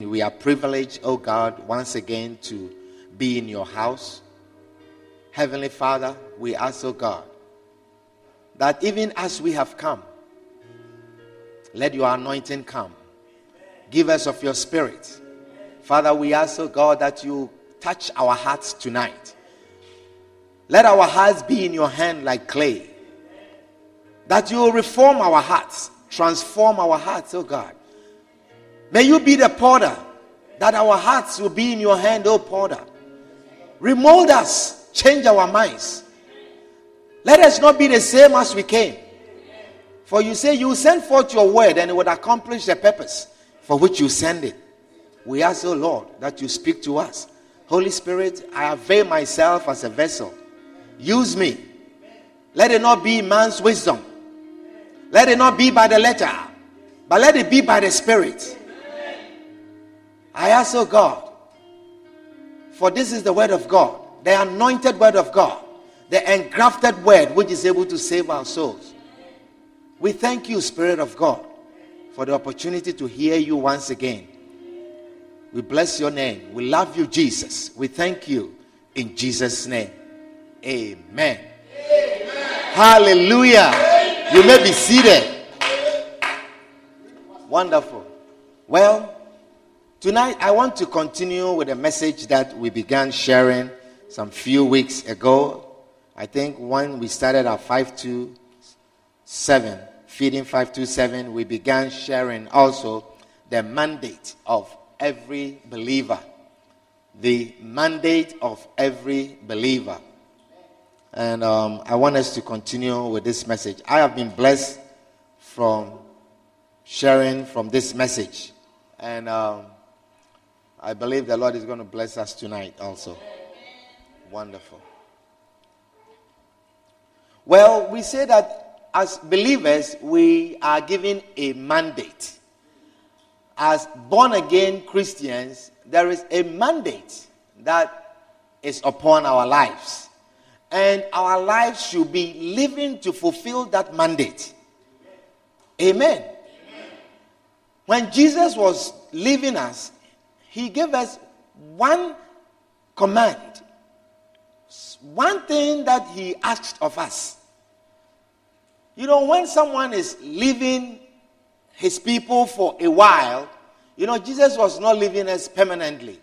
We are privileged, oh God, once again to be in your house. Heavenly Father, we ask, oh God, that even as we have come, let your anointing come. Give us of your spirit. Father, we ask, oh God, that you touch our hearts tonight. Let our hearts be in your hand like clay. That you will reform our hearts, transform our hearts, oh God. May you be the potter, that our hearts will be in your hand, oh potter. Remold us, change our minds. Let us not be the same as we came. For you say you send forth your word and it would accomplish the purpose for which you send it. We ask, oh Lord, that you speak to us. Holy Spirit, I avail myself as a vessel. Use me. Let it not be man's wisdom. Let it not be by the letter, but let it be by the Spirit. I ask, O God, for this is the word of God, the anointed word of God, the engrafted word which is able to save our souls. We thank you, Spirit of God, for the opportunity to hear you once again. We bless your name. We love you, Jesus. We thank you in Jesus' name. Amen. Amen. Hallelujah. Amen. You may be seated. Amen. Wonderful. Well, tonight I want to continue with a message that we began sharing some few weeks ago. I think when we started at 527, feeding 527, we began sharing also the mandate of every believer. The mandate of every believer. And I want us to continue with this message. I have been blessed from sharing from this message. And I believe the Lord is going to bless us tonight also. Amen. Wonderful. Well, we say that as believers, we are given a mandate. As born-again Christians, there is a mandate that is upon our lives. And our lives should be living to fulfill that mandate. Amen. Amen. When Jesus was leaving us, he gave us one command. One thing that he asked of us. You know, when someone is leaving his people for a while, you know, Jesus was not leaving us permanently.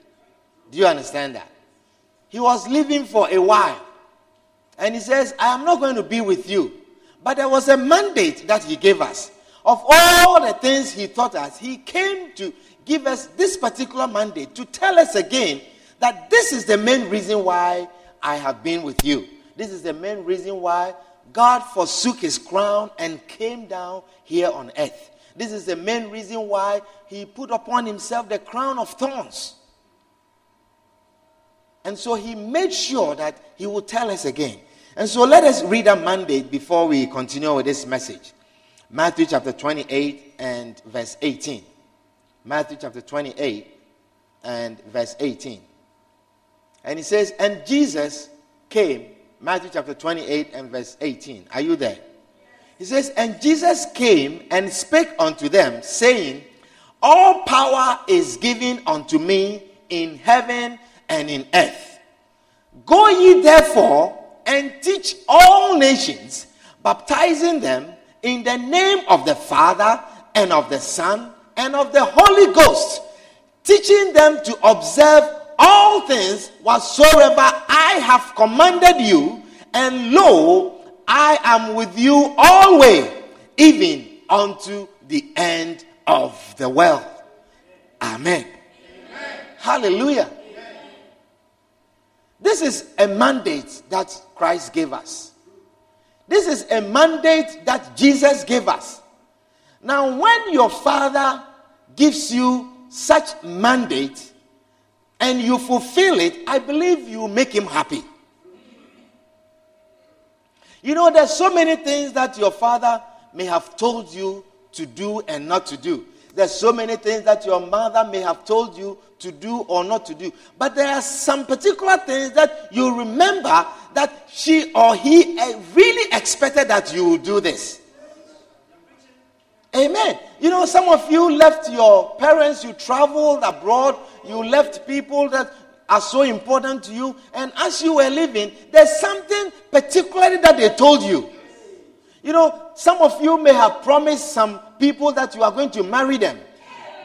Do you understand that? He was leaving for a while. And he says, I am not going to be with you. But there was a mandate that he gave us. Of all the things he taught us, he came to give us this particular mandate to tell us again that this is the main reason why I have been with you. This is the main reason why God forsook his crown and came down here on earth. This is the main reason why he put upon himself the crown of thorns. And so he made sure that he would tell us again. And so let us read a mandate before we continue with this message. Matthew chapter 28 and verse 18. Matthew chapter 28 and verse 18. And it says, and Jesus came. Matthew chapter 28 and verse 18. Are you there? He says, and Jesus came and spake unto them, saying, all power is given unto me in heaven and in earth. Go ye therefore and teach all nations, baptizing them in the name of the Father and of the Son and of the Holy Ghost, teaching them to observe all things whatsoever I have commanded you, and lo, I am with you always, even unto the end of the world. Amen. Amen. Hallelujah. This is a mandate that Christ gave us. This is a mandate that Jesus gave us. Now, when your Father gives you such mandate and you fulfill it, I believe you make him happy. You know, there's so many things that your father may have told you to do and not to do. There's so many things that your mother may have told you to do or not to do. But there are some particular things that you remember that she or he really expected that you would do this. Amen. You know, some of you left your parents, you traveled abroad, you left people that are so important to you, and as you were living, there's something particularly that they told you. You know, some of you may have promised some people that you are going to marry them.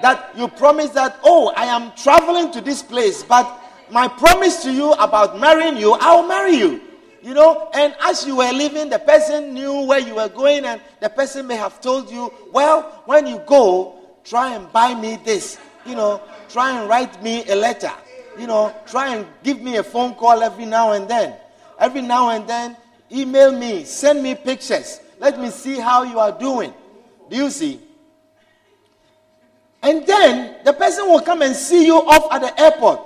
That you promise that, oh, I am traveling to this place, but my promise to you about marrying you, I'll marry you. You know, and as you were living, the person knew where you were going, and the person may have told you, well, when you go, try and buy me this. You know, try and write me a letter. You know, try and give me a phone call every now and then. Every now and then, email me, send me pictures. Let me see how you are doing. Do you see? And then, the person will come and see you off at the airport.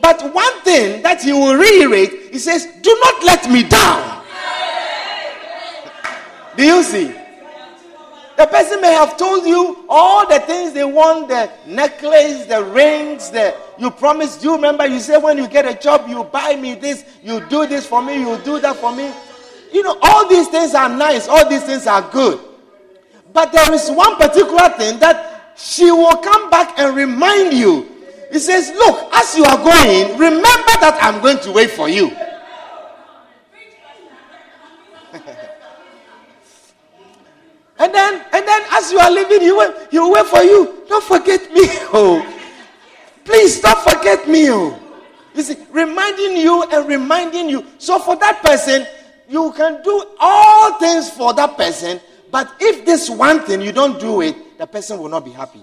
But one thing that he will reiterate, he says, do not let me down. Do you see? The person may have told you all the things they want, the necklace, the rings, you promised, you remember, you said when you get a job, you buy me this, you do this for me, you do that for me. You know, all these things are nice, all these things are good. But there is one particular thing that she will come back and remind you. He says, look, as you are going, remember that I'm going to wait for you. And then, as you are leaving, he will wait for you. Don't forget me, oh! Please don't forget me, oh! You see, reminding you and reminding you. So for that person, you can do all things for that person, but if this one thing you don't do it, the person will not be happy.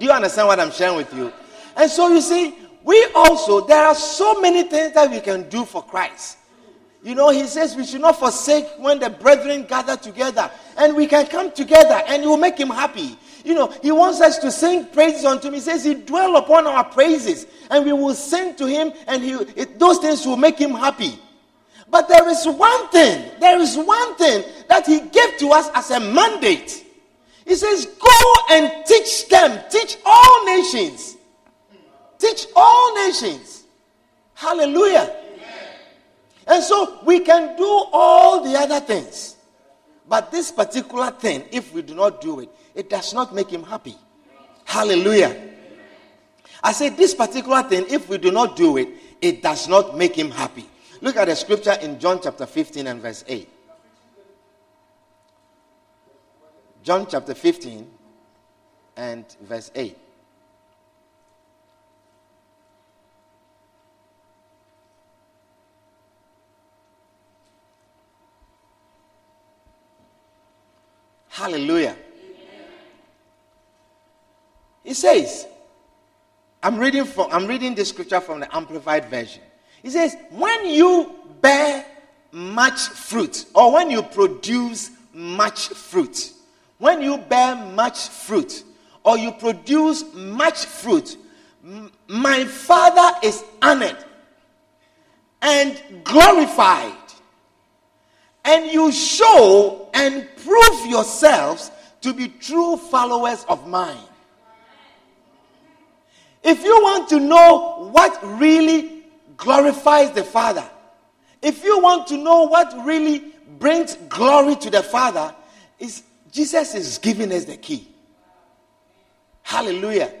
Do you understand what I'm sharing with you? And so you see, there are so many things that we can do for Christ. You know, he says we should not forsake when the brethren gather together. And we can come together and it will make him happy. You know, he wants us to sing praises unto him. He says he dwell upon our praises. And we will sing to him and those things will make him happy. But there is one thing that he gave to us as a mandate. He says, go and teach them. Teach all nations. Hallelujah. And so we can do all the other things. But this particular thing, if we do not do it, it does not make him happy. Hallelujah. I say this particular thing, if we do not do it, it does not make him happy. Look at the scripture in John chapter 15 and verse 8. John chapter 15 and verse 8. Hallelujah. He says, I'm reading this scripture from the Amplified Version. He says, when you bear much fruit, or when you produce much fruit, my Father is honored and glorified. And you show and prove yourselves to be true followers of mine. If you want to know what really glorifies the Father, if you want to know what really brings glory to the Father, Jesus is giving us the key. Hallelujah.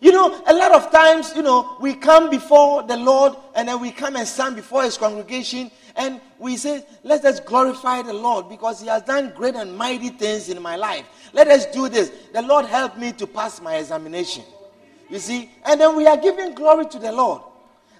You know, a lot of times, you know, we come before the Lord and then we come and stand before his congregation and we say, let us glorify the Lord because he has done great and mighty things in my life. Let us do this. The Lord helped me to pass my examination. You see? And then we are giving glory to the Lord.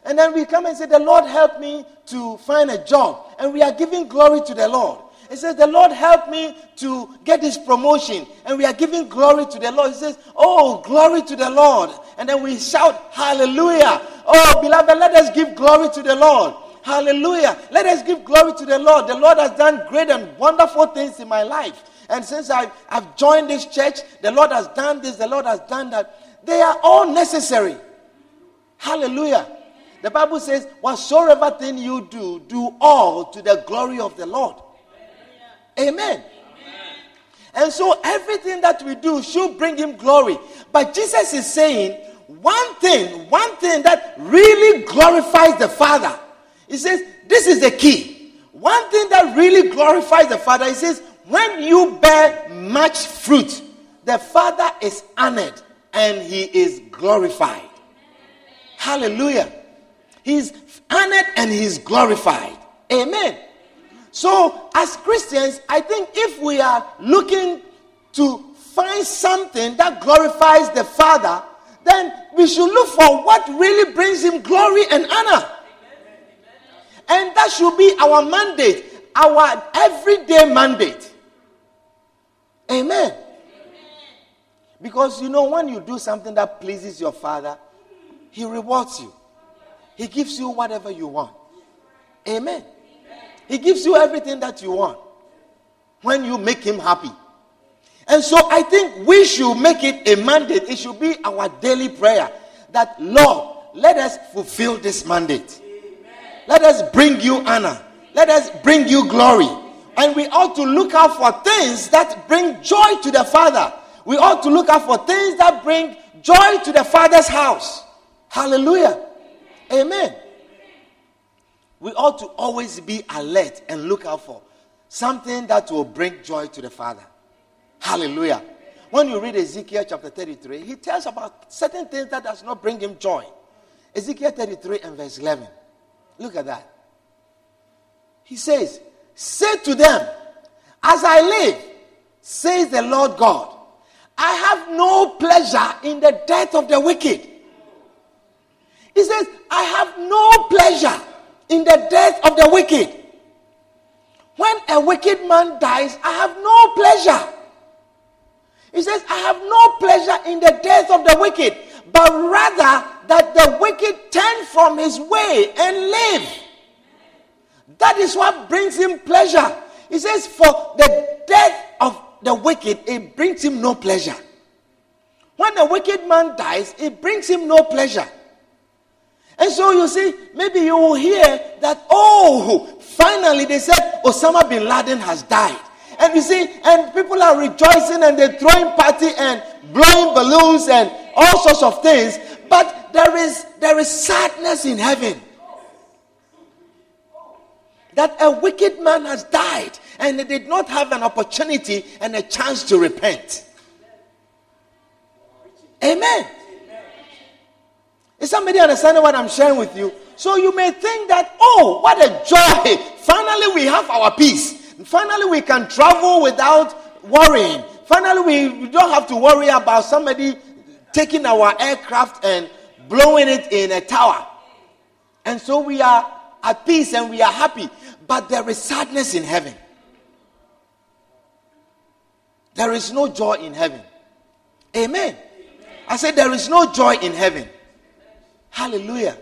And then we come and say, the Lord helped me to find a job. And we are giving glory to the Lord. It says, the Lord helped me to get this promotion. And we are giving glory to the Lord. It says, oh, glory to the Lord. And then we shout, hallelujah. Oh, beloved, let us give glory to the Lord. Hallelujah. Let us give glory to the Lord. The Lord has done great and wonderful things in my life. And since I've joined this church, the Lord has done this, the Lord has done that. They are all necessary. Hallelujah. The Bible says, whatsoever thing you do, do all to the glory of the Lord. Amen. And so everything that we do should bring him glory. But Jesus is saying one thing that really glorifies the Father. He says, this is the key. One thing that really glorifies the Father, he says, when you bear much fruit, the Father is honored and he is glorified. Hallelujah. He's honored and he's glorified. Amen. So, as Christians, I think if we are looking to find something that glorifies the Father, then we should look for what really brings him glory and honor. And that should be our mandate, our everyday mandate. Amen. Because, when you do something that pleases your Father, he rewards you. He gives you whatever you want. Amen. He gives you everything that you want when you make him happy. And so I think we should make it a mandate. It should be our daily prayer that, Lord, let us fulfill this mandate. Amen. Let us bring you honor. Let us bring you glory. And we ought to look out for things that bring joy to the Father. We ought to look out for things that bring joy to the Father's house. Hallelujah. Amen. We ought to always be alert and look out for something that will bring joy to the Father. Hallelujah. When you read Ezekiel chapter 33, he tells about certain things that does not bring him joy. Ezekiel 33 and verse 11. Look at that. He says, say to them, as I live, says the Lord God, I have no pleasure in the death of the wicked. He says, I have no pleasure in the death of the wicked. When a wicked man dies, I have no pleasure. He says, I have no pleasure in the death of the wicked, but rather that the wicked turn from his way and live. That is what brings him pleasure. He says, for the death of the wicked, it brings him no pleasure. When a wicked man dies, it brings him no pleasure. And so you see, maybe you will hear that, oh, finally they said Osama bin Laden has died. And you see, and people are rejoicing and they're throwing party and blowing balloons and all sorts of things. But there is sadness in heaven. That a wicked man has died and they did not have an opportunity and a chance to repent. Amen. Is somebody understanding what I'm sharing with you? So you may think that, oh, what a joy. Finally, we have our peace. Finally, we can travel without worrying. Finally, we don't have to worry about somebody taking our aircraft and blowing it in a tower. And so we are at peace and we are happy. But there is sadness in heaven. There is no joy in heaven. Amen. I said there is no joy in heaven. Hallelujah.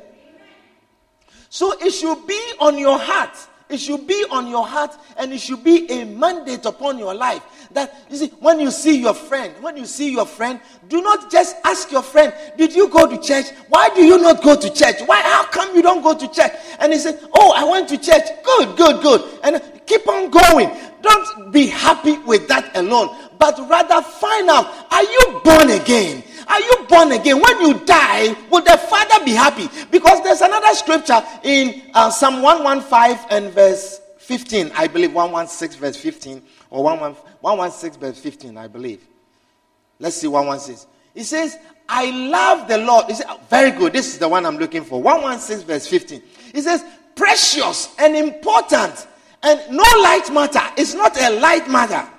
So it should be on your heart. It should be on your heart, and it should be a mandate upon your life. That, you see, when you see your friend, do not just ask your friend, did you go to church? Why do you not go to church? How come you don't go to church? And he says, oh, I went to church. Good. And keep on going. Don't be happy with that alone, but rather find out, are you born again? Are you born again? When you die, will the Father be happy? Because there's another scripture in Psalm 115 and verse 15, I believe. 116 verse 15 or 116 verse 15, I believe. Let's see 116. It says, I love the Lord. It says, very good. This is the one I'm looking for. 116 verse 15. It says, precious and important and no light matter. It's not a light matter.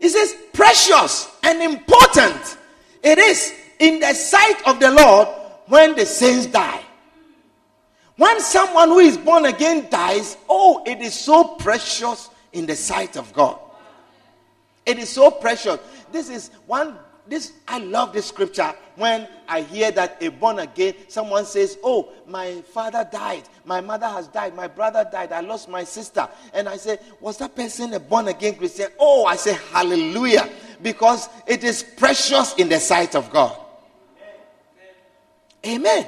It says, precious and important it is in the sight of the Lord when the saints die. When someone who is born again dies, oh, it is so precious in the sight of God. It is so precious. This is one this, I love this scripture. When I hear that a born again, someone says, oh, my father died, my mother has died, my brother died, I lost my sister. And I say, was that person a born again Christian? Oh, I say, hallelujah. Because it is precious in the sight of God. Amen.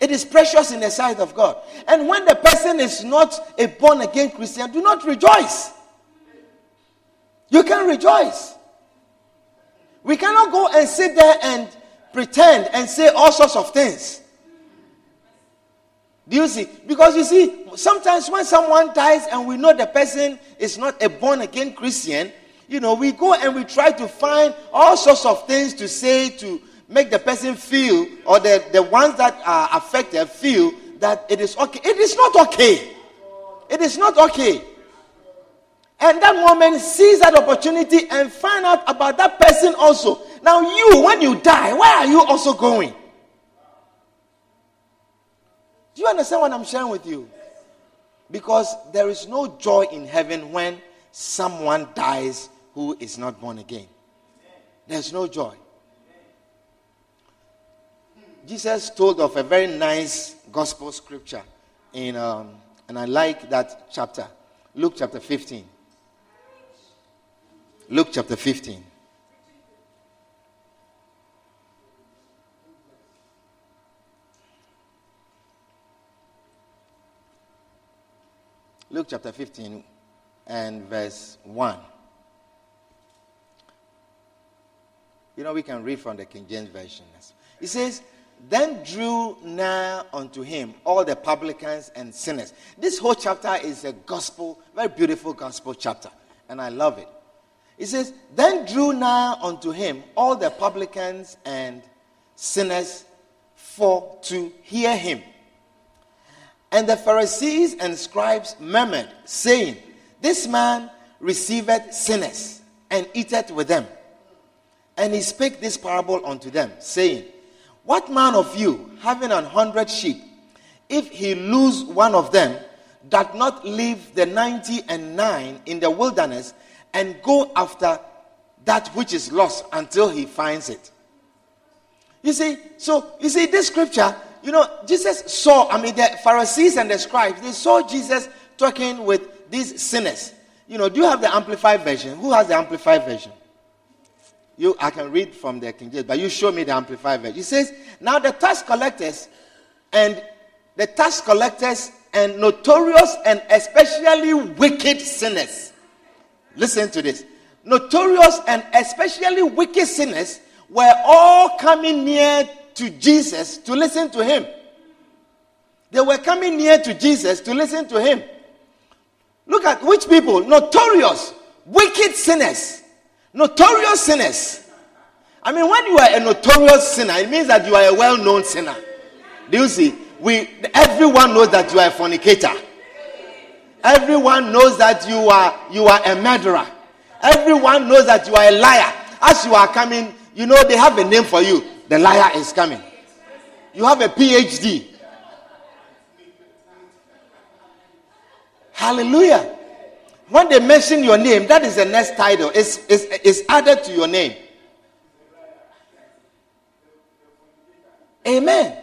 It is precious in the sight of God. And when the person is not a born again Christian, do not rejoice. You can rejoice. We cannot go and sit there and pretend and say all sorts of things. Do you see? Because you see, sometimes when someone dies and we know the person is not a born-again Christian, you know, we go and we try to find all sorts of things to say to make the person feel, or the ones that are affected feel that it is okay. It is not okay. It is not okay. And that woman sees that opportunity and find out about that person also. Now you, when you die, where are you also going? Do you understand what I'm sharing with you? Because there is no joy in heaven when someone dies who is not born again. There's no joy. Jesus told of a very nice gospel scripture in, and I like that chapter, Luke chapter 15. Luke chapter 15. Luke chapter 15 and verse 1. You know, we can read from the King James Version. It says, then drew nigh unto him all the publicans and sinners. This whole chapter is a gospel, very beautiful gospel chapter. And I love it. It says, then drew nigh unto him all the publicans and sinners for to hear him. And the Pharisees and scribes murmured, saying, this man receiveth sinners and eateth with them. And he spake this parable unto them, saying, what man of you, having 100 sheep, if he lose one of them, doth not leave the 99 in the wilderness and go after that which is lost until he finds it? You see, so you see this scripture, you know, Jesus saw, I mean, the Pharisees and the scribes, they saw Jesus talking with these sinners. You know, do you have the Amplified Version? Who has the Amplified Version? I can read from the King James, but you show me the Amplified Version. It says, now the tax collectors and notorious and especially wicked sinners. Listen to this. Notorious and especially wicked sinners were all coming near to Jesus to listen to him. They were coming near to Jesus to listen to him. Look at which people? Notorious, wicked sinners. Notorious sinners. I mean, when you are a notorious sinner, it means that you are a well-known sinner. Do you see? Everyone knows that you are a fornicator. Everyone knows that you are a murderer. Everyone knows that you are a liar. As you are coming, you know they have a name for you. The liar is coming. You have a PhD. Hallelujah. When they mention your name, that is the next title. It's added to your name. Amen.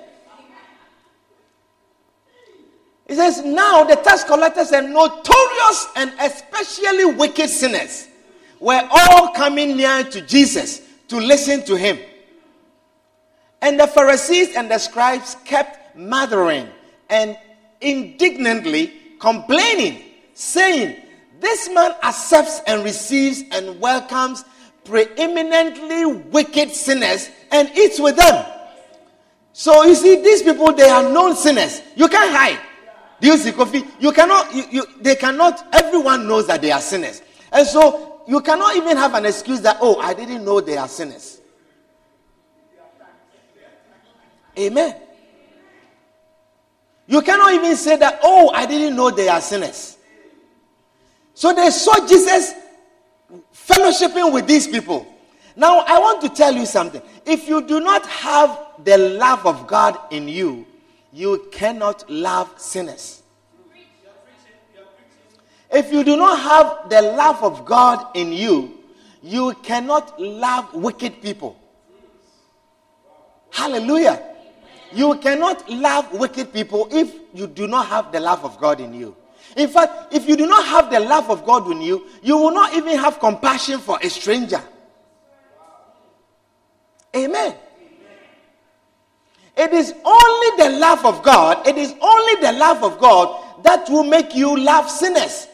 It says, now the tax collectors and notorious and especially wicked sinners were all coming near to Jesus to listen to him. And the Pharisees and the scribes kept murmuring and indignantly complaining, saying, this man accepts and receives and welcomes preeminently wicked sinners and eats with them. So you see, these people, they are known sinners. You can't hide. Do you see, Kofi? You cannot, they cannot, everyone knows that they are sinners. And so you cannot even have an excuse that, oh, I didn't know they are sinners. Amen. You cannot even say that, oh, I didn't know they are sinners. So they saw Jesus fellowshipping with these people. Now, I want to tell you something. If you do not have the love of God in you, you cannot love sinners. If you do not have the love of God in you, You cannot love wicked people. Hallelujah. You cannot love wicked people if you do not have the love of God in you. In fact, if you do not have the love of God in you, you will not even have compassion for a stranger. Amen. It is only the love of God, it is only the love of God that will make you love sinners.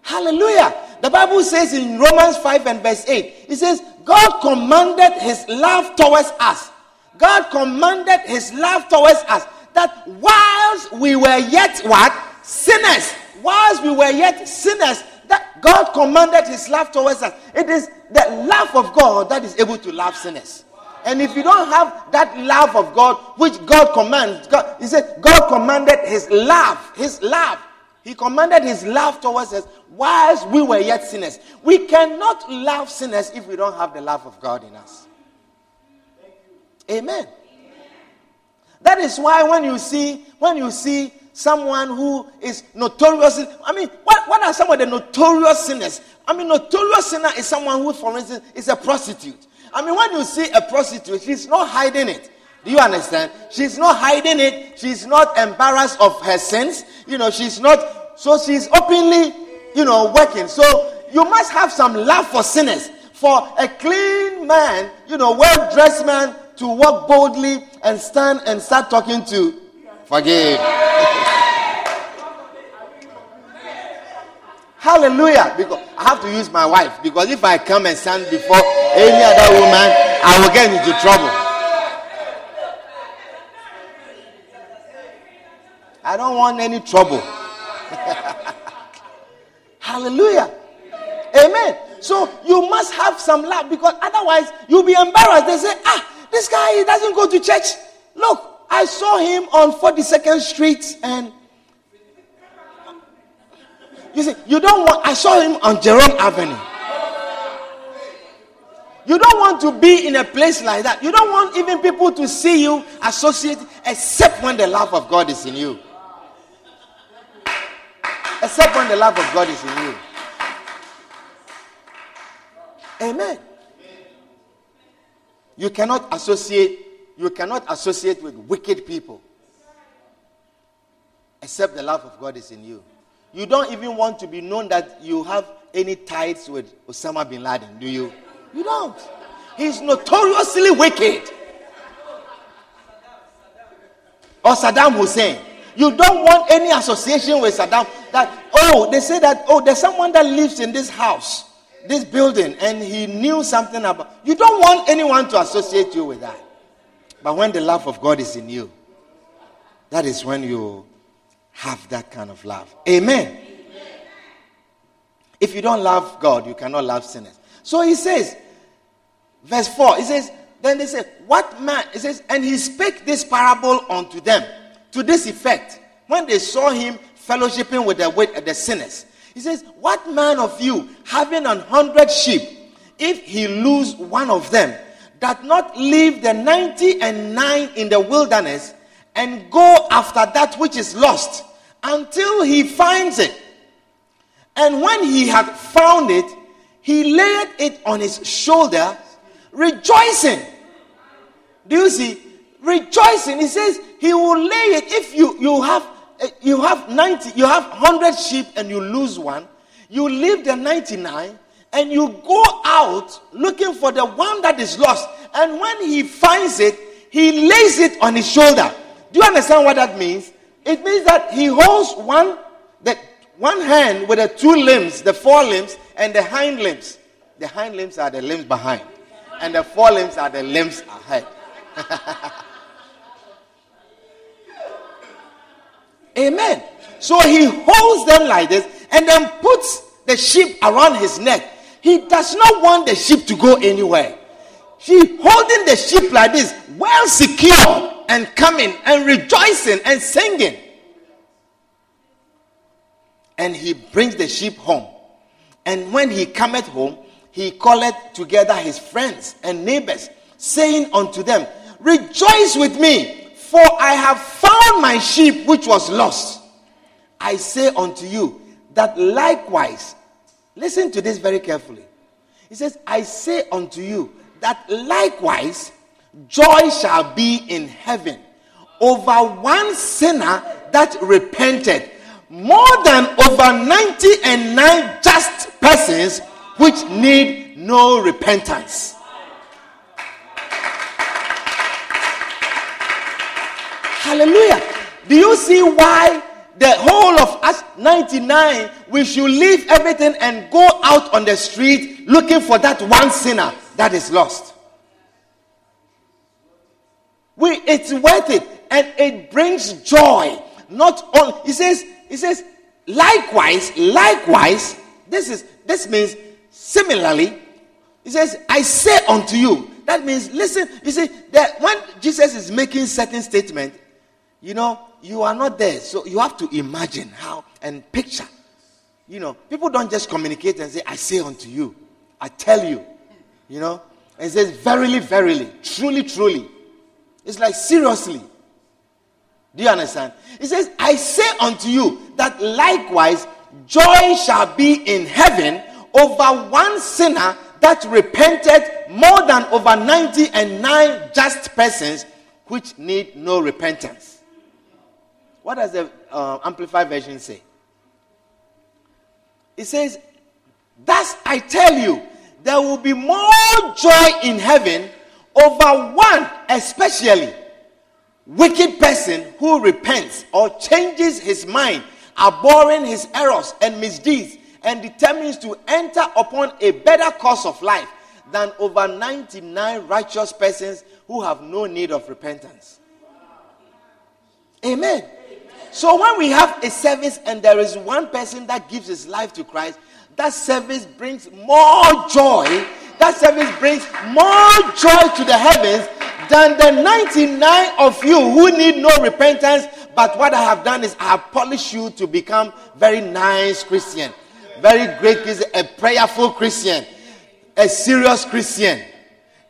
Hallelujah. The Bible says in Romans 5 and verse 8, it says, God commanded his love towards us. God commanded his love towards us, that whilst we were yet what? Sinners. Whilst we were yet sinners, that God commanded his love towards us. It is the love of God that is able to love sinners. And if you don't have that love of God, which God commands, God, he said, God commanded his love, He commanded his love towards us whilst we were yet sinners. We cannot love sinners if we don't have the love of God in us. Amen. That is why when you see someone who is notorious, I mean, what are some of the notorious sinners? I mean, notorious sinner is someone who, for instance, is a prostitute. I mean, when you see a prostitute, she's not hiding it. Do you understand? She's not hiding it. She's not embarrassed of her sins. You know, she's not. So she's openly, you know, working. So you must have some love for sinners. For a clean man, you know, well-dressed man to walk boldly and stand and start talking to forgive. Hallelujah. Because I have to use my wife. Because if I come and stand before any other woman, I will get into trouble. I don't want any trouble. Hallelujah. Amen. So you must have some love, because otherwise you'll be embarrassed. They say, this guy, he doesn't go to church. Look, I saw him on 42nd Street and you see, I saw him on Jerome Avenue. You don't want to be in a place like that. You don't want even people to see you associated, except when the love of God is in you. Except when the love of God is in you. Amen. You cannot associate with wicked people. Except the love of God is in you. You don't even want to be known that you have any ties with Osama bin Laden, do you? You don't. He's notoriously wicked. Or Saddam Hussein. You don't want any association with Saddam. They say that, there's someone that lives in this house, this building, and he knew something about. You don't want anyone to associate you with that. But when the love of God is in you, that is when you have that kind of love. Amen. If you don't love God, you cannot love sinners. So he says, verse 4, he says, then they said, what man? He says, and he spake this parable unto them, to this effect, when they saw him fellowshipping with the sinners. He says, what man of you, having 100 sheep, if he lose one of them, doth not leave the 99 in the wilderness, and go after that which is lost, until he finds it? And when he had found it, he laid it on his shoulder, rejoicing. Do you see? Rejoicing. He says he will lay it. If you have 90, you have 100 sheep and you lose one, you leave the 99 and you go out looking for the one that is lost. And when he finds it, he lays it on his shoulder. Do you understand what that means? It means that he holds one hand with the two limbs, the four limbs, and the hind limbs. The hind limbs are the limbs behind. And the four limbs are the limbs ahead. Amen. So he holds them like this and then puts the sheep around his neck. He does not want the sheep to go anywhere. He holding the sheep like this, well secured, and coming and rejoicing and singing. And he brings the sheep home. And when he cometh home, he calleth together his friends and neighbors, saying unto them, rejoice with me, for I have found my sheep which was lost. I say unto you, that likewise, listen to this very carefully. He says, I say unto you that likewise joy shall be in heaven over one sinner that repented, more than over 99 just persons which need no repentance. Hallelujah. Do you see why the whole of us 99, we should leave everything and go out on the street looking for that one sinner that is lost? It's worth it, and it brings joy. Not all. He says, likewise. This means similarly. He says, I say unto you. That means, listen. You see that when Jesus is making certain statement, you know, you are not there, so you have to imagine how and picture. You know, people don't just communicate and say, I say unto you, I tell you, you know. And it says, verily, verily, truly, truly. It's like, seriously. Do you understand? It says, I say unto you that likewise joy shall be in heaven over one sinner that repented, more than over 99 just persons which need no repentance. What does the Amplified Version say? It says, thus I tell you, there will be more joy in heaven over one, especially wicked person who repents or changes his mind, abhorring his errors and misdeeds, and determines to enter upon a better course of life, than over 99 righteous persons who have no need of repentance. Amen. So when we have a service and there is one person that gives his life to Christ, that service brings more joy. That service brings more joy to the heavens than the 99 of you who need no repentance. But what I have done is I have polished you to become very nice Christian, very great Christian, a prayerful Christian, a serious Christian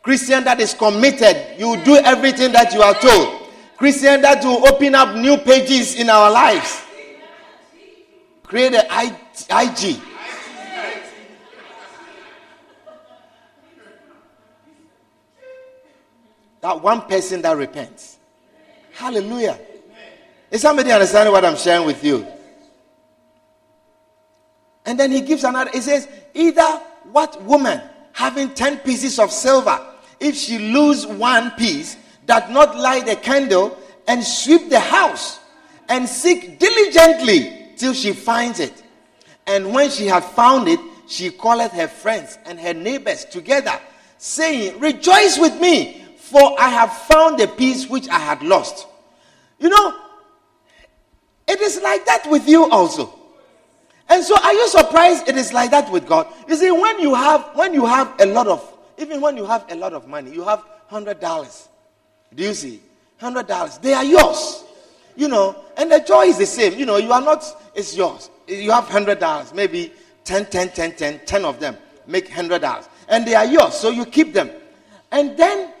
that is committed. You do everything that you are told. Christian that will open up new pages in our lives. Create an IG. That one person that repents. Hallelujah. Is somebody understanding what I'm sharing with you? And then he gives another. He says, either what woman having 10 pieces of silver, if she lose one piece, doth not light a candle and sweep the house and seek diligently till she finds it? And when she hath found it, she calleth her friends and her neighbors together, saying, rejoice with me, for I have found the piece which I had lost. You know, it is like that with you also. And so are you surprised it is like that with God? You see, when you have a lot of money, you have $100. Do you see? $100. They are yours. You know, and the joy is the same. You know, you are not, it's yours. You have $100. Maybe 10 of them make $100. And they are yours, so you keep them. And then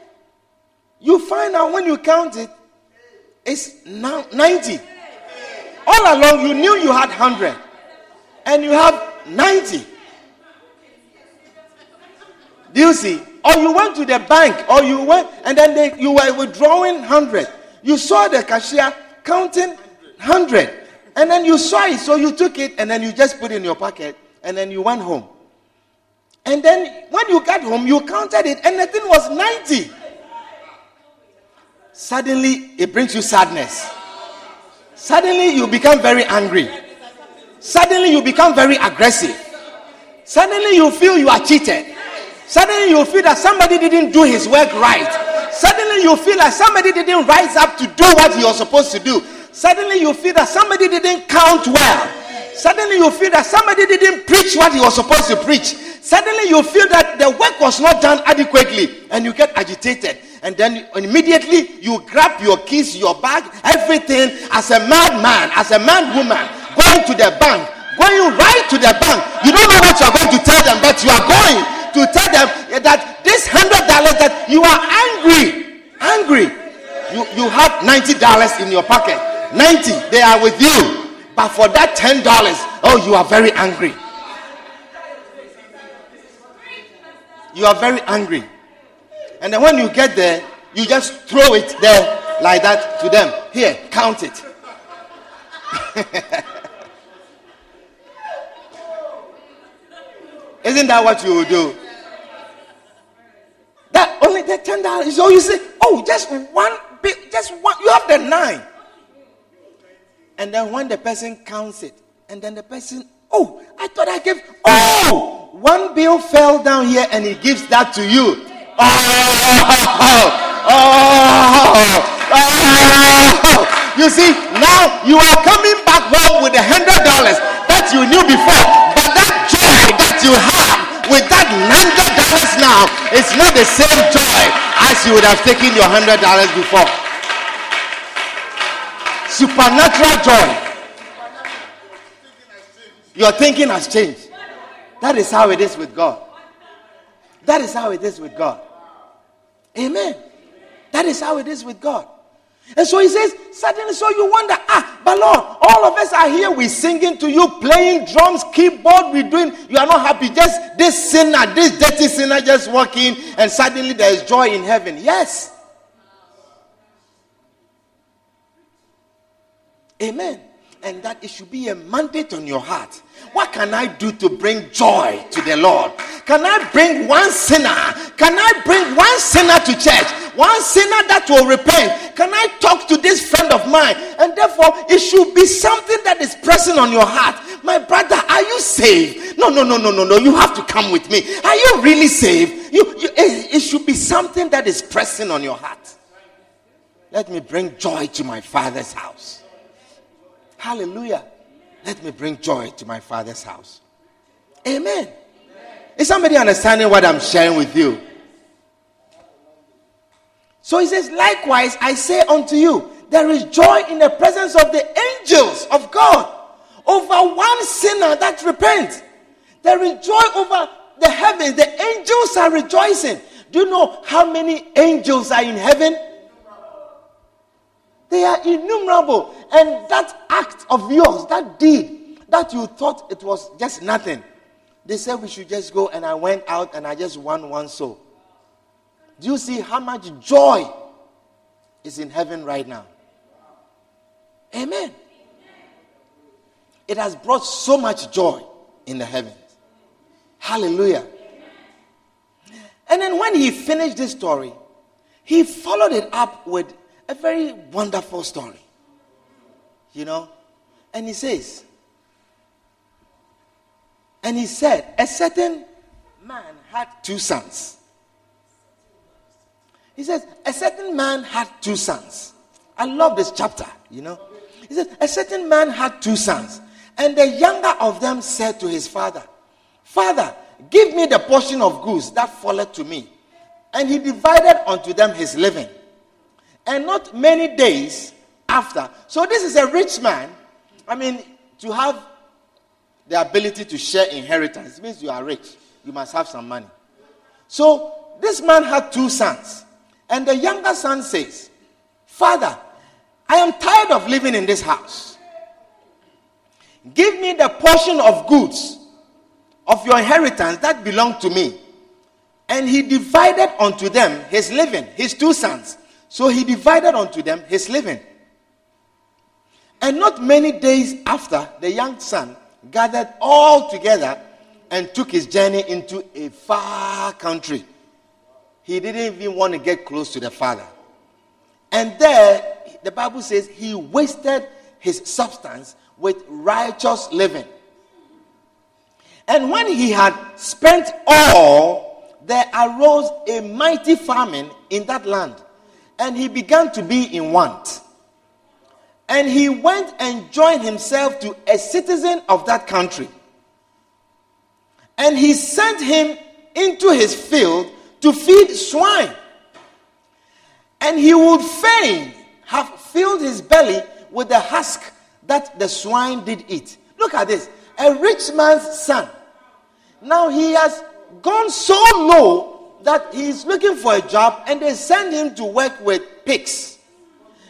you find out when you count it, it's now 90. All along, you knew you had 100. And you have 90. Do you see? Or you went to the bank, or you went, and then you were withdrawing 100. You saw the cashier counting 100. And then you saw it, so you took it, and then you just put it in your pocket, and then you went home. And then when you got home, you counted it, and the thing was 90. Suddenly, it brings you sadness. Suddenly, you become very angry. Suddenly, you become very aggressive. Suddenly, you feel you are cheated. Suddenly you feel that somebody didn't do his work right. Suddenly you feel that somebody didn't rise up to do what he was supposed to do. Suddenly you feel that somebody didn't count well. Suddenly you feel that somebody didn't preach what he was supposed to preach. Suddenly you feel that the work was not done adequately, and you get agitated. And then immediately you grab your keys, your bag, everything as a madman, as a madwoman, going to the bank, going right to the bank. You don't know what you are going to tell them, but you are going to tell them that this $100 that you are angry, you have $90 in your pocket. 90, they are with you, but for that $10, oh, you are very angry. you are very angry. And then when you get there, you just throw it there like that to them. Here, count it. Isn't that what you do? That only the $10 is all you say. Oh, just one big, just one. You have the 9. And then when the person counts it, and then the person, oh, I thought I gave. Oh, one bill fell down here, and he gives that to you. Oh, You see, now you are coming back home with the $100 that you knew before, but that joy that you have with that $100 now, it's not the same joy as you would have taken your $100 before. Supernatural joy. Your thinking has changed. That is how it is with God. That is how it is with God. Amen. That is how it is with God. And so he says, suddenly, so you wonder, but Lord, all of us are here, we're singing to you, playing drums, keyboard, we're doing, you are not happy. Just this sinner, this dirty sinner just walk in, and suddenly there is joy in heaven. Yes. Amen. And that it should be a mandate on your heart. What can I do to bring joy to the Lord? Can I bring one sinner? Can I bring one sinner to church? One sinner that will repent? Can I talk to this friend of mine? And therefore, it should be something that is pressing on your heart. My brother, are you saved? No. You have to come with me. Are you really saved? It should be something that is pressing on your heart. Let me bring joy to my Father's house. Hallelujah. Let me bring joy to my Father's house. Amen. Amen. Is somebody understanding what I'm sharing with you? So he says, likewise, I say unto you, there is joy in the presence of the angels of God over one sinner that repents. There is joy over the heavens. The angels are rejoicing. Do you know how many angels are in heaven? They are innumerable. And that act of yours, that deed, that you thought it was just nothing. They said we should just go, and I went out and I just won one soul. Do you see how much joy is in heaven right now? Amen. It has brought so much joy in the heavens. Hallelujah. And then when he finished this story, he followed it up with a very wonderful story, you know. And he says, and he said, a certain man had 2 sons. He says, a certain man had 2 sons. I love this chapter, you know. He says, a certain man had 2 sons. And the younger of them said to his father, Father, give me the portion of goods that falleth to me. And he divided unto them his living. And not many days after. So this is a rich man. I mean, to have the ability to share inheritance, it means you are rich. You must have some money. So this man had 2 sons. And the younger son says, Father, I am tired of living in this house. Give me the portion of goods of your inheritance that belong to me. And he divided unto them his living, his 2 sons. So he divided unto them his living. And not many days after, the young son gathered all together and took his journey into a far country. He didn't even want to get close to the father. And there, the Bible says, he wasted his substance with righteous living. And when he had spent all, there arose a mighty famine in that land. And he began to be in want. And he went and joined himself to a citizen of that country. And he sent him into his field to feed swine. And he would fain have filled his belly with the husk that the swine did eat. Look at this. A rich man's son. Now he has gone so low that he is looking for a job, and they send him to work with pigs.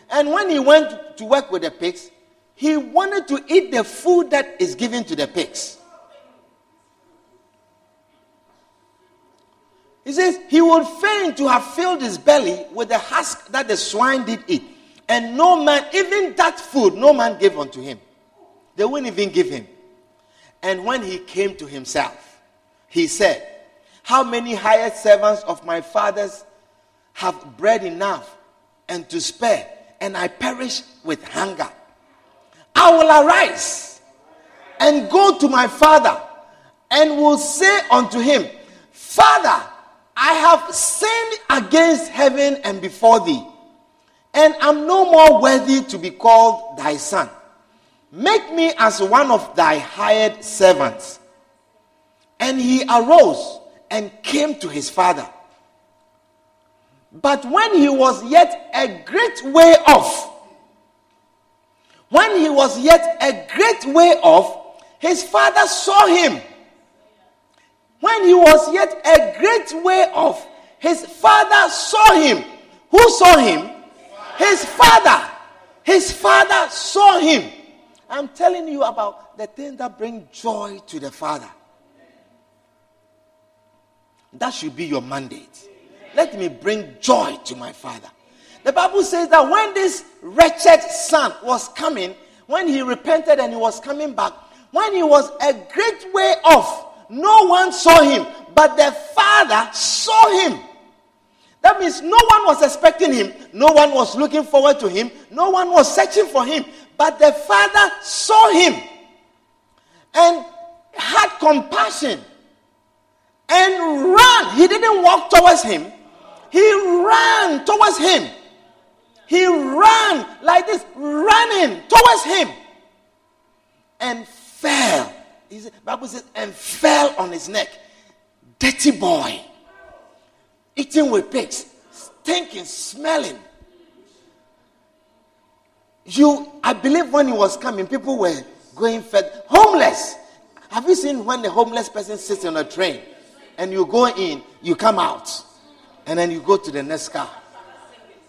And when he went to work with the pigs, he wanted to eat the food that is given to the pigs. He says, he would fain to have filled his belly with the husk that the swine did eat. And no man, even that food, no man gave unto him. They wouldn't even give him. And when he came to himself, he said, how many hired servants of my father's have bread enough and to spare, and I perish with hunger? I will arise and go to my father and will say unto him, Father, I have sinned against heaven and before thee, and am no more worthy to be called thy son. Make me as one of thy hired servants. And he arose and came to his father. But when he was yet a great way off, his father saw him. Who saw him? His father saw him. I'm telling you about the things that bring joy to the Father. That should be your mandate. Let me bring joy to my Father. The Bible says that when this wretched son was coming, when he repented and he was coming back, when he was a great way off, no one saw him, but the Father saw him. That means no one was expecting him. No one was looking forward to him. No one was searching for him. But the Father saw him and had compassion and ran. He didn't walk towards him. He ran towards him. He ran like this, running towards him, and fell. The Bible says, and fell on his neck. Dirty boy. Eating with pigs, stinking, smelling. I believe when he was coming, people were going fed. Homeless. Have you seen when the homeless person sits on a train and you go in, you come out, and then you go to the next car?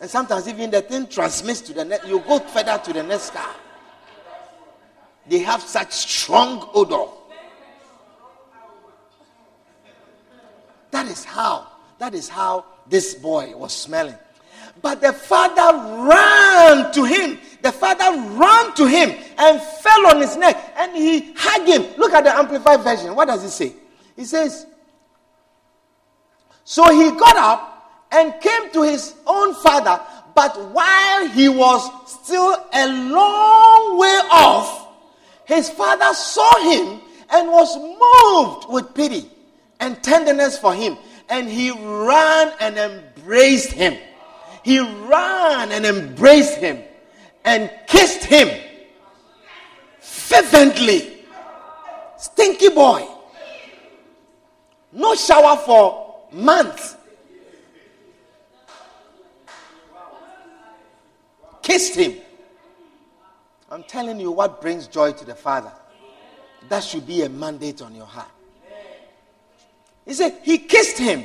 And sometimes even the thing transmits to the next, you go further to the next car. They have such strong odor. That is how this boy was smelling. But the father ran to him. The father ran to him and fell on his neck and he hugged him. Look at the Amplified Version. What does it say? It says, so he got up and came to his own father, but while he was still a long way off, his father saw him and was moved with pity and tenderness for him. And he ran and embraced him. And kissed him fervently. Stinky boy. No shower for months. Kissed him. I'm telling you what brings joy to the Father. That should be a mandate on your heart. He said, he kissed him.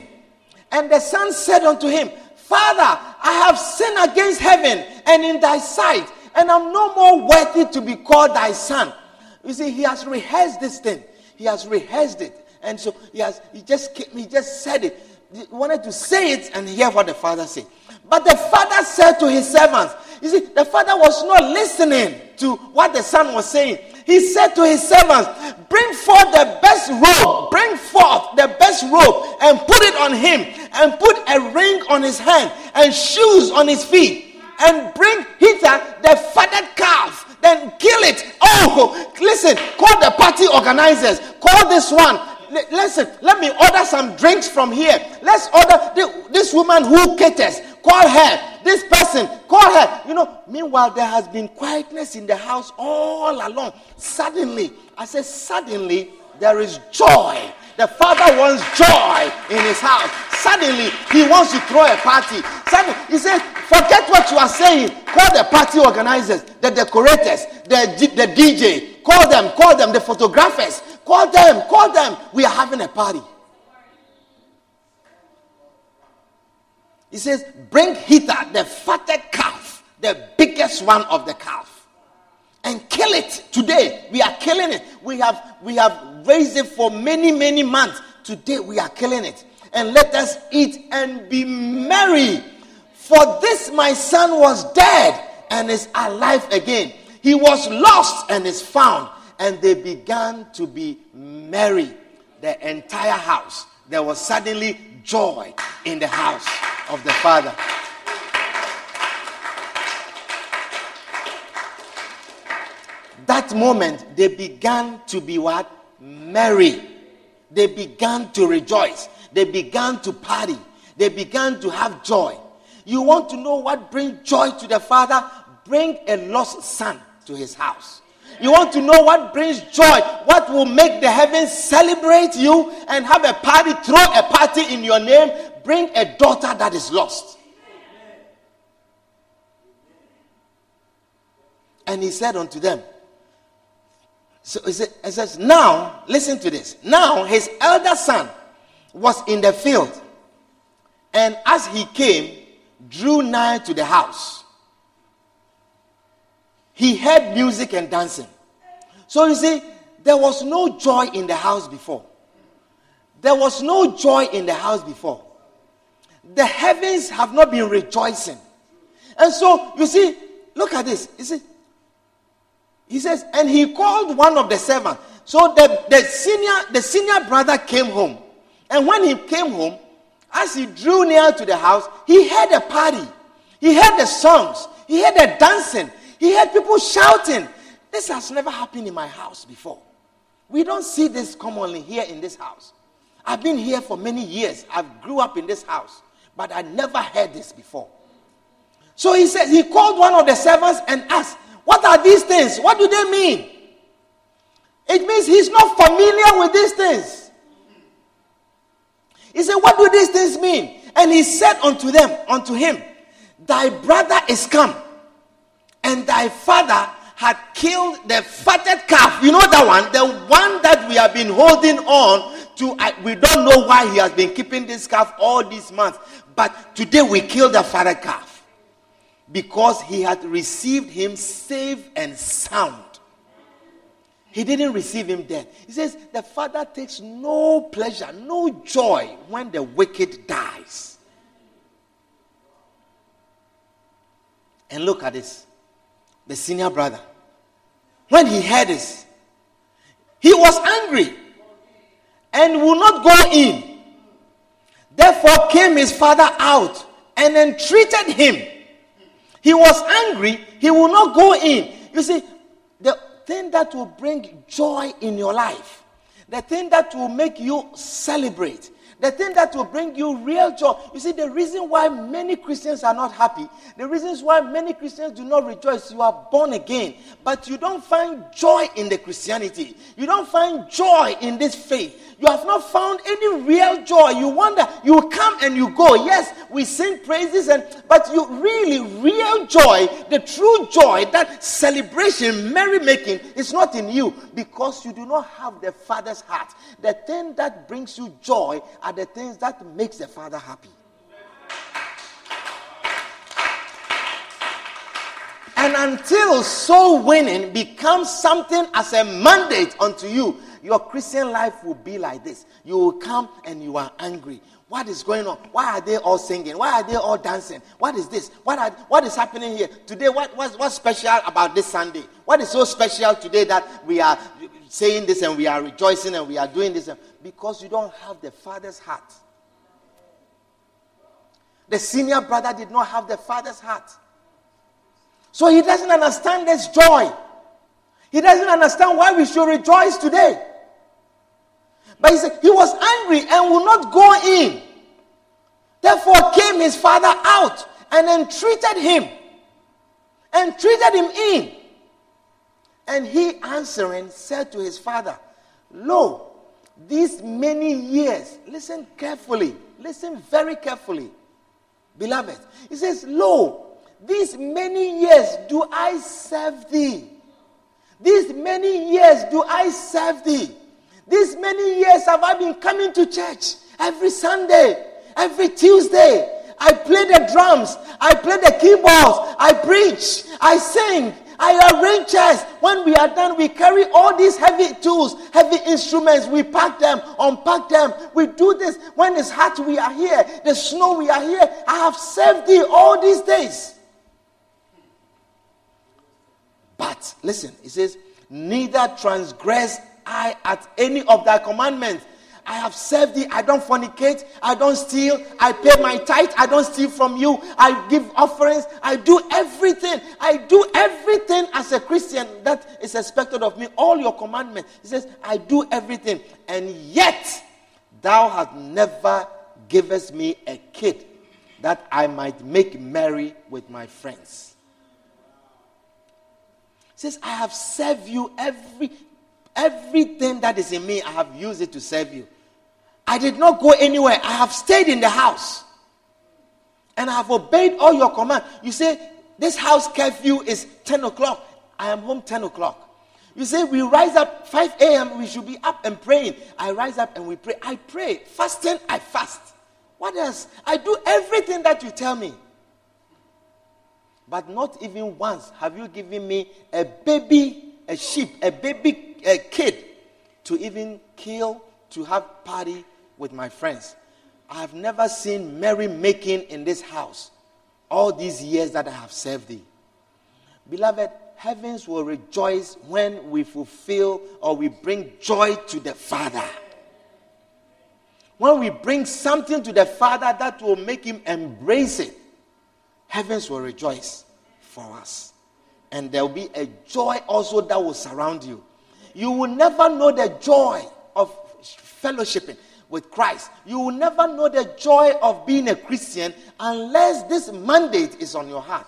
And the son said unto him, Father, I have sinned against heaven and in thy sight, and I'm no more worthy to be called thy son. You see, he has rehearsed this thing. He has rehearsed it. And so he just said it. He wanted to say it and hear what the father said. But the father said to his servants, you see, the father was not listening to what the son was saying. He said to his servants, bring forth the best robe, and put it on him, and put a ring on his hand, and shoes on his feet, and bring hither the fatted calf, then kill it. Oh, listen, call the party organizers, call this one. Listen, let me order some drinks from here. Let's order this woman who caters. Call her. This person, call her. You know, meanwhile, there has been quietness in the house all along. Suddenly, there is joy. The father wants joy in his house. Suddenly, he wants to throw a party. Suddenly, he says, forget what you are saying. Call the party organizers, the decorators, the DJ. Call them, the photographers. Call them. We are having a party. He says, bring hither the fatted calf, the biggest one of the calf, and kill it today. We are killing it. We have raised it for many, many months. Today we are killing it. and let us eat and be merry. For this my son was dead and is alive again. He was lost and is found. And they began to be merry. The entire house. There was suddenly joy in the house of the Father. That moment, they began to be what? Merry. They began to rejoice. They began to party. They began to have joy. You want to know what brings joy to the Father? Bring a lost son to his house. You want to know what brings joy? What will make the heavens celebrate you and have a party, throw a party in your name? Bring a daughter that is lost. And he said unto them, so it says, now, listen to this. Now his elder son was in the field, and as he came, drew nigh to the house. He heard music and dancing. So you see, there was no joy in the house before. There was no joy in the house before. The heavens have not been rejoicing. And so, you see, look at this. You see, he says, and he called one of the servants. So the senior brother came home. And when he came home, as he drew near to the house, he heard a party. He heard the songs. He heard the dancing. He heard people shouting. This has never happened in my house before. We don't see this commonly here in this house. I've been here for many years. I've grew up in this house. But I never heard this before. So he said, he called one of the servants and asked, what are these things? What do they mean? It means he's not familiar with these things. He said, what do these things mean? And he said unto him, thy brother is come. And thy father had killed the fatted calf. You know that one? The one that we have been holding on to. We don't know why he has been keeping this calf all these months. But today we killed the fatted calf. Because he had received him safe and sound. He didn't receive him dead. He says the father takes no pleasure, no joy when the wicked dies. And look at this. The senior brother, when he heard this, he was angry and would not go in. Therefore came his father out and entreated him. He was angry. He would not go in. You see, the thing that will bring joy in your life, the thing that will make you celebrate, the thing that will bring you real joy. You see, the reason why many Christians are not happy, the reasons why many Christians do not rejoice, you are born again, but you don't find joy in the Christianity. You don't find joy in this faith. You have not found any real joy. You wonder, you come and you go. Yes, we sing praises, but you really, real joy, the true joy, that celebration, merrymaking, is not in you because you do not have the Father's heart. The thing that brings you joy are the things that makes the Father happy. And until soul winning becomes something as a mandate unto you, your Christian life will be like this. You will come and you are angry. What is going on? Why are they all singing? Why are they all dancing? What is this? What is happening here? Today, what's special about this Sunday? What is so special today that we are saying this and we are rejoicing and we are doing this? Because you don't have the Father's heart. The senior brother did not have the Father's heart. So he doesn't understand this joy. He doesn't understand why we should rejoice today. But he said he was angry and would not go in. Therefore came his father out and entreated him. Entreated him in. And he answering said to his father, lo, these many years, listen carefully, listen very carefully, beloved. He says, lo, these many years do I serve thee. These many years do I serve thee. These many years have I been coming to church every Sunday, every Tuesday. I play the drums. I play the keyboards. I preach. I sing. I arrange chairs. When we are done, we carry all these heavy tools, heavy instruments. We pack them, unpack them. We do this. When it's hot, we are here. The snow, we are here. I have served thee all these days. But listen, it says, neither transgress I at any of thy commandments. I have served thee. I don't fornicate. I don't steal. I pay my tithe. I don't steal from you. I give offerings. I do everything. I do everything as a Christian that is expected of me. All your commandments. He says, I do everything. And yet, thou hast never givest me a kid that I might make merry with my friends. He says, I have served you everything that is in me. I have used it to serve you. I did not go anywhere. I have stayed in the house. And I have obeyed all your commands. You say, this house curfew is 10 o'clock. I am home 10 o'clock. You say, we rise up 5 a.m. We should be up and praying. I rise up and we pray. I pray. Fasting, I fast. What else? I do everything that you tell me. But not even once have you given me a baby, a sheep, a baby, a kid to even kill, to have party with my friends. I have never seen merrymaking in this house all these years that I have served thee. Beloved, heavens will rejoice when we fulfill or we bring joy to the Father. When we bring something to the Father that will make him embrace it, heavens will rejoice for us. And there will be a joy also that will surround you. You will never know the joy of fellowshipping with Christ. You will never know the joy of being a Christian unless this mandate is on your heart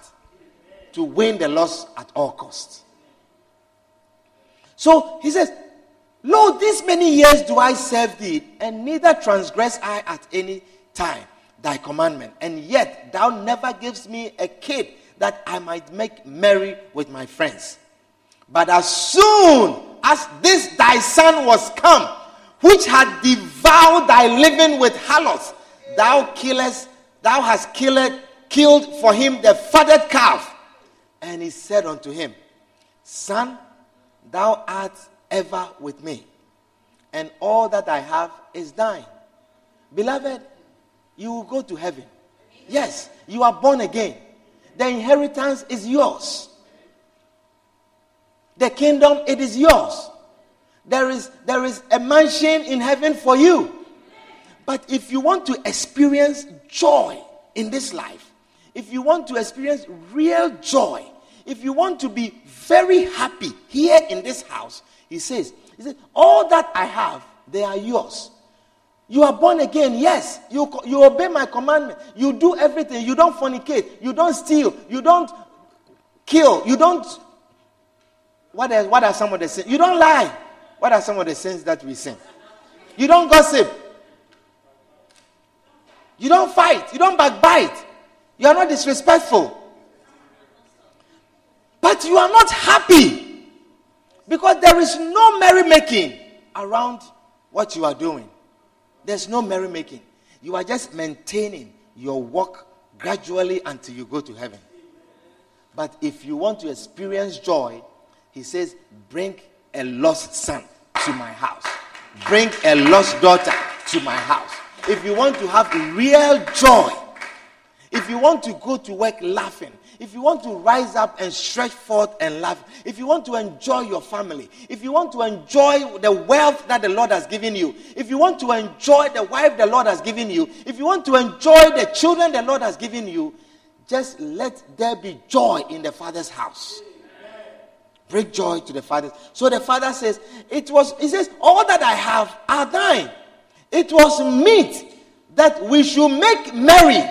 to win the lost at all costs. So he says, lo, these many years do I serve thee, and neither transgress I at any time thy commandment. And yet thou never givest me a kid that I might make merry with my friends. But as soon as this thy son was come, which had devoured thy living with harlots, thou hast killed for him the fatted calf. And he said unto him, Son, thou art ever with me, and all that I have is thine. Beloved, you will go to heaven. Yes, you are born again. The inheritance is yours. The kingdom, it is yours. There is a mansion in heaven for you. But if you want to experience joy in this life, if you want to experience real joy, if you want to be very happy here in this house, he says, all that I have, they are yours. You are born again, yes. You obey my commandment. You do everything. You don't fornicate. You don't steal. You don't kill. You don't... What are some of the sins? You don't lie. What are some of the sins that we sin? You don't gossip. You don't fight. You don't backbite. You are not disrespectful. But you are not happy because there is no merrymaking around what you are doing. There's no merrymaking. You are just maintaining your walk gradually until you go to heaven. But if you want to experience joy, he says, bring a lost son to my house. Bring a lost daughter to my house. If you want to have real joy, if you want to go to work laughing, if you want to rise up and stretch forth and laugh, if you want to enjoy your family, if you want to enjoy the wealth that the Lord has given you, if you want to enjoy the wife the Lord has given you, if you want to enjoy the children the Lord has given you, just let there be joy in the Father's house. Bring joy to the Father. So the Father says, He says, all that I have are thine. It was meet that we should make merry.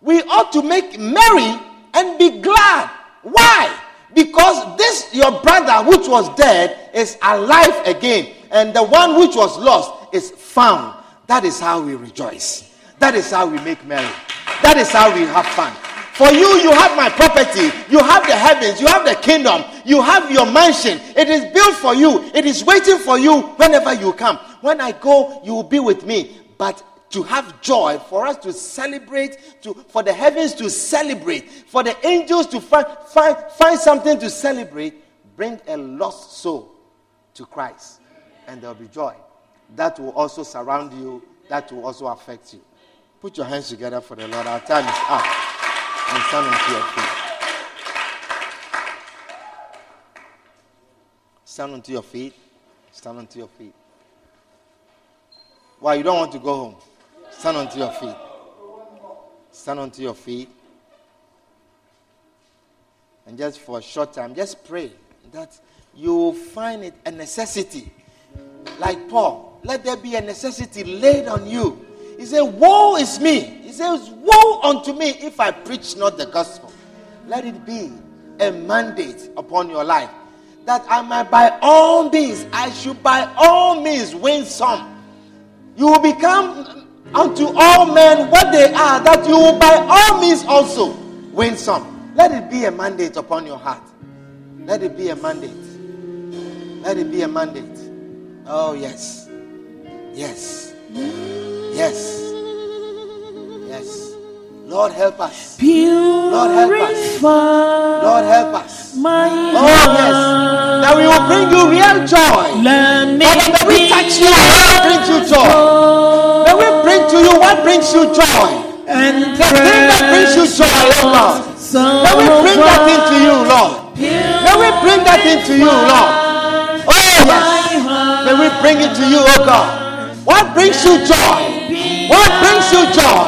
We ought to make merry and be glad. Why? Because this your brother which was dead is alive again, and the one which was lost is found. That is how we rejoice. That is how we make merry. That is how we have fun. For you have my property, you have the heavens, you have the kingdom, you have your mansion. It is built for you. It is waiting for you whenever you come. When I go, you will be with me. But to have joy, for us to celebrate, for the heavens to celebrate, for the angels to find something to celebrate, bring a lost soul to Christ, and there will be joy. That will also surround you. That will also affect you. Put your hands together for the Lord. Our time is up. And stand on your feet. Stand onto your feet. Stand onto your feet. Why, you don't want to go home? Stand onto your feet. Stand onto your feet. And just for a short time, just pray that you will find it a necessity. Like Paul, let there be a necessity laid on you. He said, woe is me. He says, woe unto me if I preach not the gospel. Let it be a mandate upon your life that I might by all means, I should by all means win some. You will become unto all men what they are, that you will by all means also win some. Let it be a mandate upon your heart. Let it be a mandate. Let it be a mandate. Oh, yes. Yes. Yes. Yes. Lord, help us. Lord, help us. Lord, help us. Oh, yes. That we will bring you real joy. Father, that we touch you, what brings you joy. That we bring to you what brings you joy. And the thing that brings you joy, oh Lord. That we bring that into you, Lord. That we bring that into you, Lord. Oh, yes. That we bring it to you, oh God. What brings you joy? What brings you joy?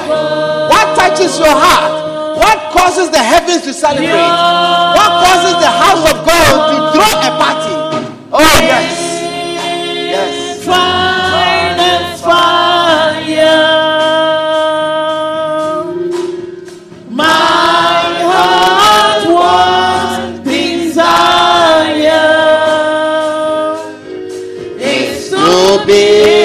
What touches your heart? What causes the heavens to celebrate? What causes the house of God to throw a party? Oh, yes. Yes. Fire and fire. My heart wants desire. It's so big.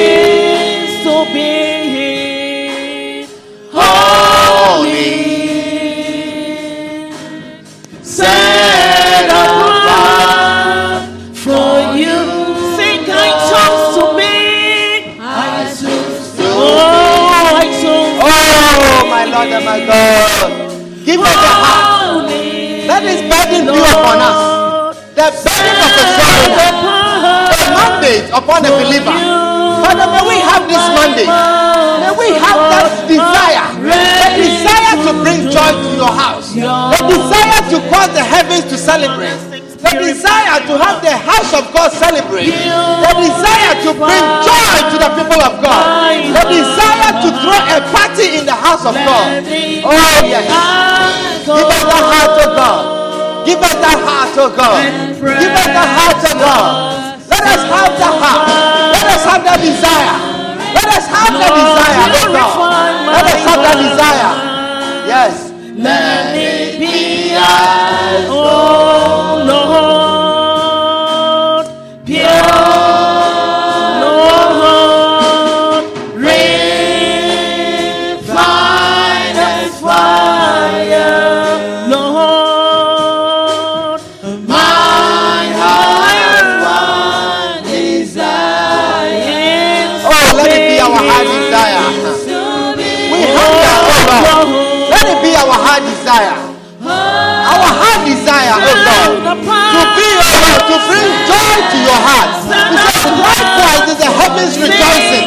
Give us the heart that is burdened you upon us. The burden of the soul, the mandate upon the believer. Father, may we have this mandate. May we have that desire. The desire to bring joy to your house. The desire to cause the heavens to celebrate. The desire to have the house of God celebrate. The desire to bring joy to the people of God. The desire to throw a party in the house of God. Oh, yes. Give us the heart of God. Give us the heart of God. Give us the heart of God. Let us have the heart. Let us have the desire. Let us have the desire, oh God. Let us have the desire. Yes. Let it be as oh Lord.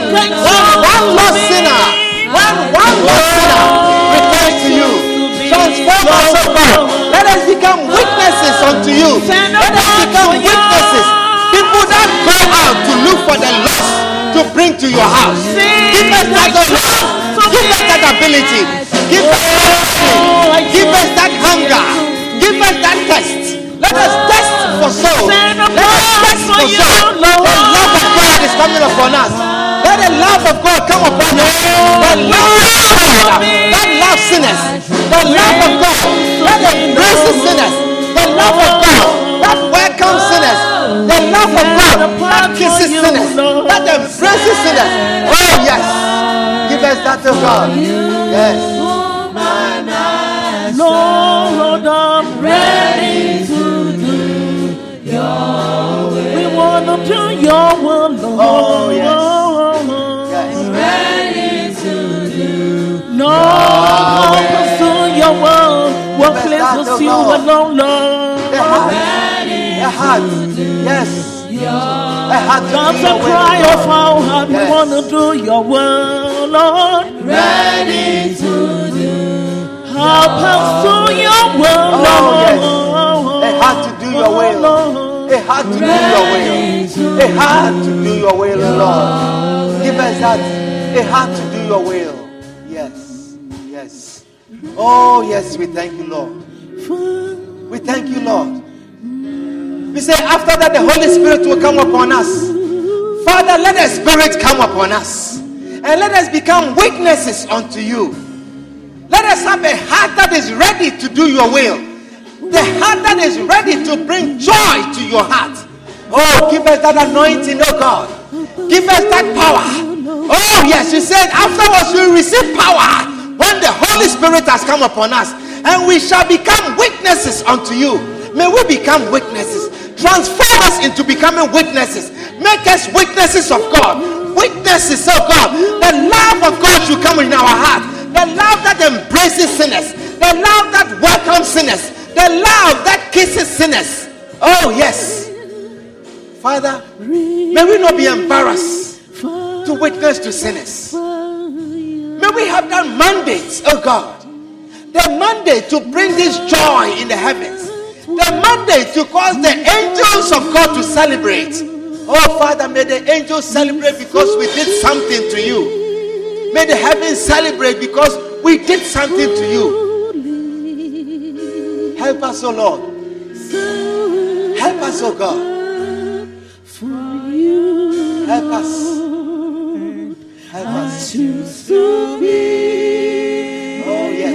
One lost sinner returns to you. Transform us, O God. Let us become witnesses unto you. Let us become witnesses. People that go out to look for the lost to bring to your house. Give us that love. Give us that ability. Give us that passion. Give us that hunger. Give us that thirst. Let us test for soul. Let us test for soul. The love of God is coming upon us. Let the love of God come upon us. That love sinners. The love of God that embraces sinners. The love of God that welcomes sinners. The love of God that kisses sinners. That embraces sinners. Oh yes. Give us that to God. Yes. Lord, I'm ready to do your will. We want to do your will, Lord. Oh yes. Ready to heart. Yes. A heart to do your will. Cry of our heart. Yes. We want to do your will, Lord. Ready to do. Help us do your will, Lord. Oh, yes. A heart to do your will. A heart to do your will. A heart to do your will, Lord. Give us that. A heart to do your will. Yes. Yes. Oh, yes. We thank you, Lord. We thank you, Lord. We say after that the Holy Spirit will come upon us. Father, let the Spirit come upon us. And let us become witnesses unto you. Let us have a heart that is ready to do your will. The heart that is ready to bring joy to your heart. Oh, give us that anointing, oh God. Give us that power. Oh, yes, you said afterwards you receive power when the Holy Spirit has come upon us. And we shall become witnesses unto you. May we become witnesses. Transform us into becoming witnesses. Make us witnesses of God. Witnesses of God. The love of God should come in our heart. The love that embraces sinners. The love that welcomes sinners. The love that kisses sinners. Oh, yes. Father, may we not be embarrassed to witness to sinners. May we have that mandate, oh God. The mandate to bring this joy in the heavens. The mandate to cause the angels of God to celebrate. Oh, Father, may the angels celebrate because we did something to you. May the heavens celebrate because we did something to you. Help us, oh Lord. Help us, oh God. Help us. Help us. Oh, yes.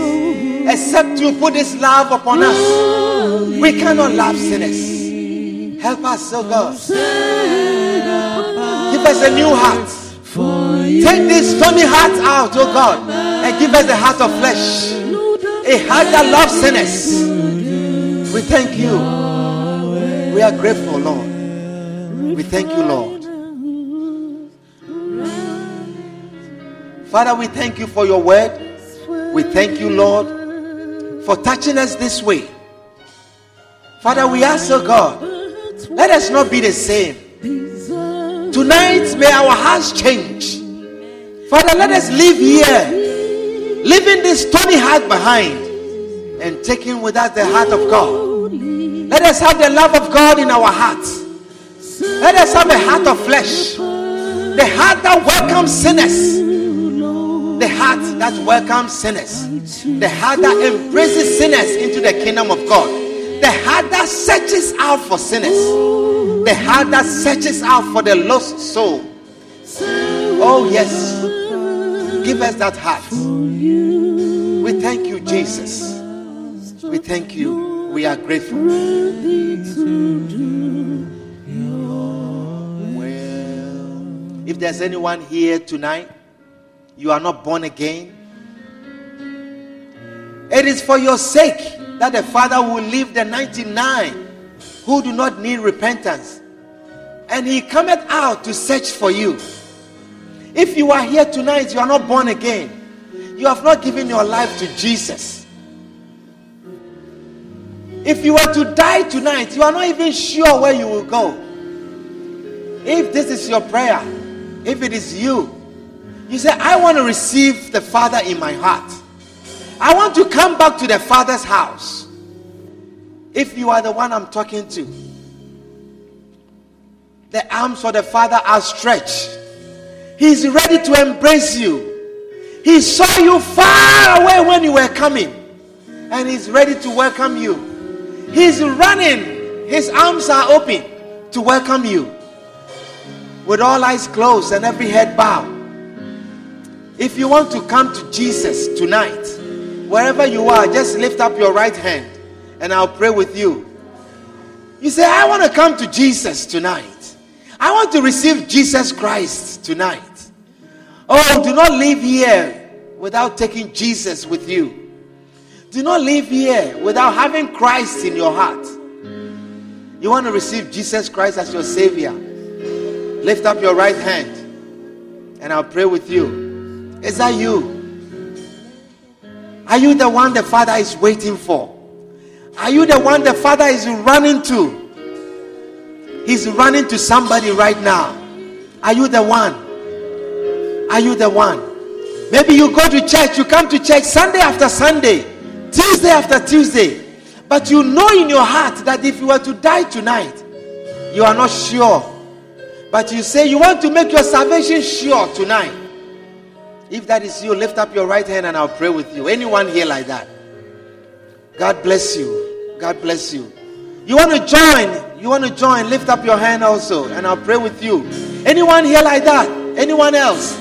Except you put this love upon us, we cannot love sinners. Help us, oh God. Give us a new heart. Take this stony heart out, oh God, and give us a heart of flesh. A heart that loves sinners. We thank you. We are grateful, Lord. We thank you, Lord. Father, we thank you for your word. We thank you, Lord, for touching us this way. Father, we ask, oh God, let us not be the same. Tonight, may our hearts change. Father, let us live here, leaving this stony heart behind and taking with us the heart of God. Let us have the love of God in our hearts. Let us have a heart of flesh, the heart that welcomes sinners. The heart that welcomes sinners. The heart that embraces sinners into the kingdom of God. The heart that searches out for sinners. The heart that searches out for the lost soul. Oh, yes. Give us that heart. We thank you, Jesus. We thank you. We are grateful. Well, if there's anyone here tonight, you are not born again. It is for your sake that the Father will leave the 99 who do not need repentance. And he cometh out to search for you. If you are here tonight, you are not born again. You have not given your life to Jesus. If you were to die tonight, you are not even sure where you will go. If this is your prayer, if it is you, you say, I want to receive the Father in my heart. I want to come back to the Father's house. If you are the one I'm talking to, the arms of the Father are stretched. He's ready to embrace you. He saw you far away when you were coming, and he's ready to welcome you. He's running. His arms are open to welcome you. With all eyes closed and every head bowed. If you want to come to Jesus tonight, wherever you are, just lift up your right hand and I'll pray with you. You say, I want to come to Jesus tonight. I want to receive Jesus Christ tonight. Oh, do not leave here without taking Jesus with you. Do not leave here without having Christ in your heart. You want to receive Jesus Christ as your Savior? Lift up your right hand and I'll pray with you. Is that you? Are you the one the Father is waiting for? Are you the one the Father is running to? He's running to somebody right now. Are you the one? Are you the one? Maybe you go to church, you come to church Sunday after Sunday, Tuesday after Tuesday, but you know in your heart that if you were to die tonight, you are not sure. But you say you want to make your salvation sure tonight. If that is you, lift up your right hand and I'll pray with you. Anyone here like that? God bless you. God bless you. You want to join? You want to join? Lift up your hand also and I'll pray with you. Anyone here like that? Anyone else?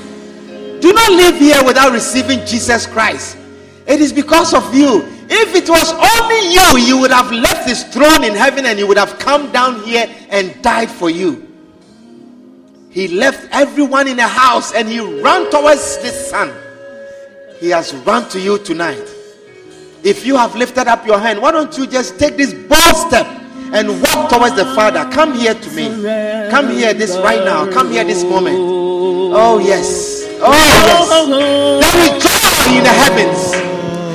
Do not live here without receiving Jesus Christ. It is because of you. If it was only you, you would have left his throne in heaven and he would have come down here and died for you. He left everyone in the house and he ran towards the Son. He has run to you tonight. If you have lifted up your hand, why don't you just take this bold step and walk towards the Father? Come here to me. Come here this right now. Come here this moment. Oh yes. Oh yes. There is joy in the heavens.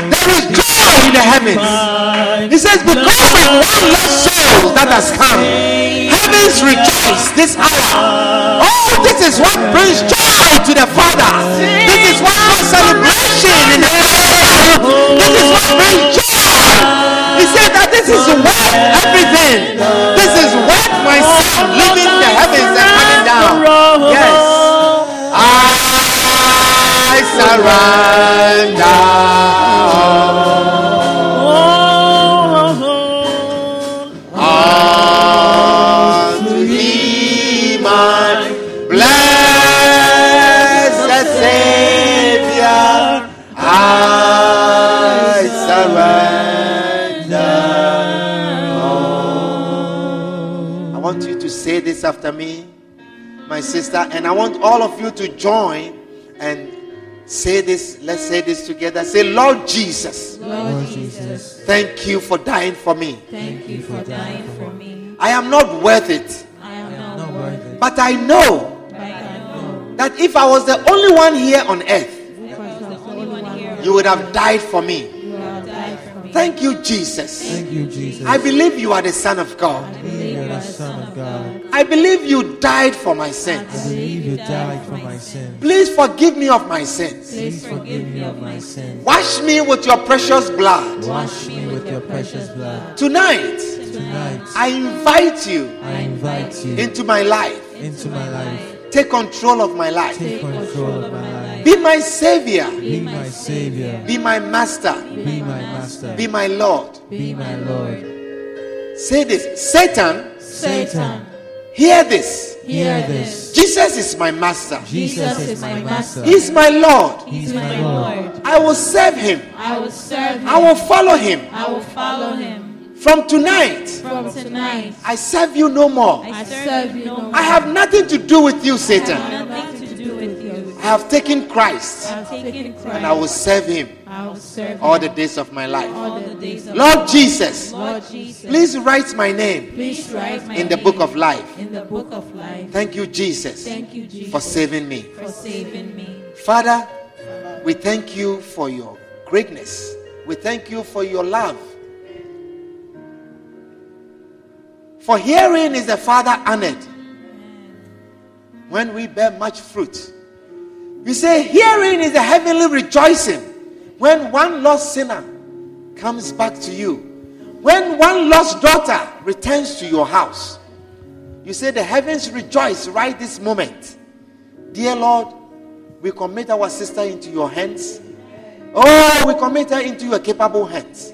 There is joy in the heavens. He says, because of one lost soul that has come, heavens rejoice this hour. Oh, this is what brings joy to the Father. This is what brings celebration in the house. This is what brings joy. He said that this is worth everything. This is worth my Son leaving the heavens and coming down. Yes. I surrender. Say this after me, my sister, and I want all of you to join and say this. Let's say this together. Say, Lord Jesus, Lord Jesus, thank you for dying for me. Thank you for dying for me. I am not worth it. I am not worth it. But I know that if I was the only one here on earth, you would have died for me. Thank you, Jesus. Thank you, Jesus. I believe you are the Son of God. Son of God. I believe you died for my sins. I believe you died for my sins. Please forgive me of my sins. Please forgive me of my sins. Wash me with your precious blood. Wash me with your precious blood. Tonight, I invite you into my life. Into my life. Take control of my life. Take control of my life. Be my Savior. Be my Savior. Be my Master. Be my Master. Be my Lord. Be my Lord. Say this, Satan, hear this. Jesus is my Master. Jesus is my Master. He's my Lord. He's my Lord. I will serve him. I will serve him. I will follow him. I will follow him. From tonight, I serve you no more. I serve you no more. I have nothing to do with you, Satan. I have taken Christ, and I will serve him all the days of my life. Lord Jesus, please write my name in the book of life. Thank you, Jesus, for saving me. Father, we thank you for your greatness. We thank you for your love. For herein is the Father honored, when we bear much fruit. You say, herein is the heavenly rejoicing when one lost sinner comes back to you, when one lost daughter returns to your house. You say, the heavens rejoice right this moment. Dear Lord, we commit our sister into your hands. Oh, we commit her into your capable hands.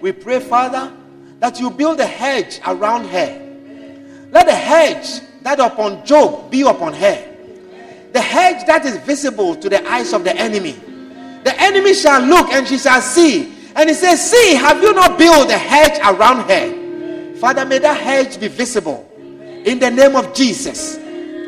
We pray, Father, that you build a hedge around her. Let the hedge that upon Job be upon her. The hedge that is visible to the eyes of the enemy. The enemy shall look and she shall see. And he says, see, have you not built a hedge around her? Father, may that hedge be visible. In the name of Jesus.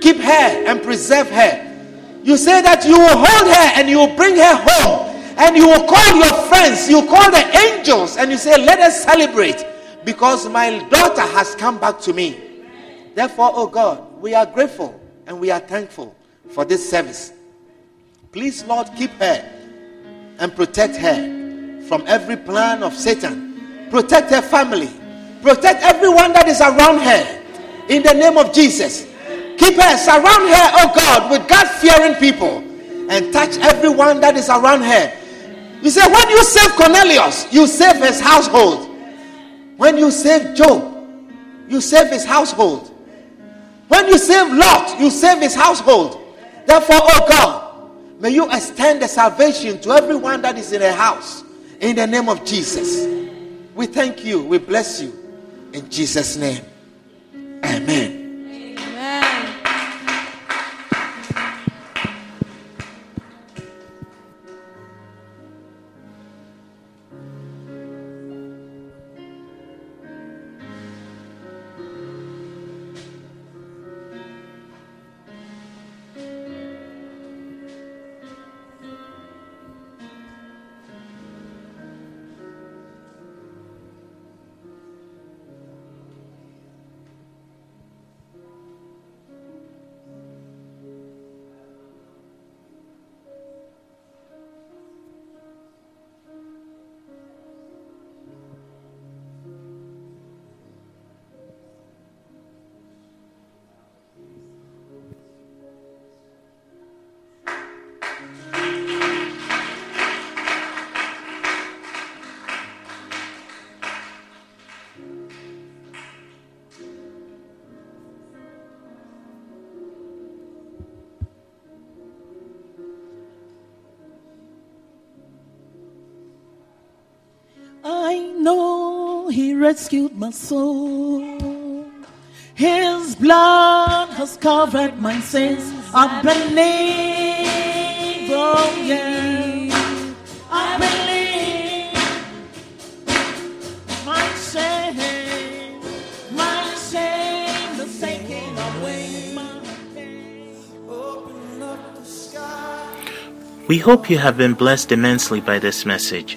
Keep her and preserve her. You say that you will hold her and you will bring her home. And you will call your friends. You call the angels and you say, let us celebrate. Because my daughter has come back to me. Therefore, oh God, we are grateful and we are thankful for this service. Please, Lord, keep her and protect her from every plan of Satan. Protect her family. Protect everyone that is around her. in the name of Jesus. Keep her, surround her, oh God, with God-fearing people, and touch everyone that is around her. You say, when you save Cornelius, you save his household. When you save Job, you save his household. When you save Lot, you save his household. Therefore, oh God, may you extend the salvation to everyone that is in the house. In the name of Jesus. We thank you. We bless you. In Jesus' name. Amen. Amen. Rescued my soul. His blood has covered my sins. I believe. Oh yeah, I believe. My shame is taken away. Open up the sky. We hope you have been blessed immensely by this message.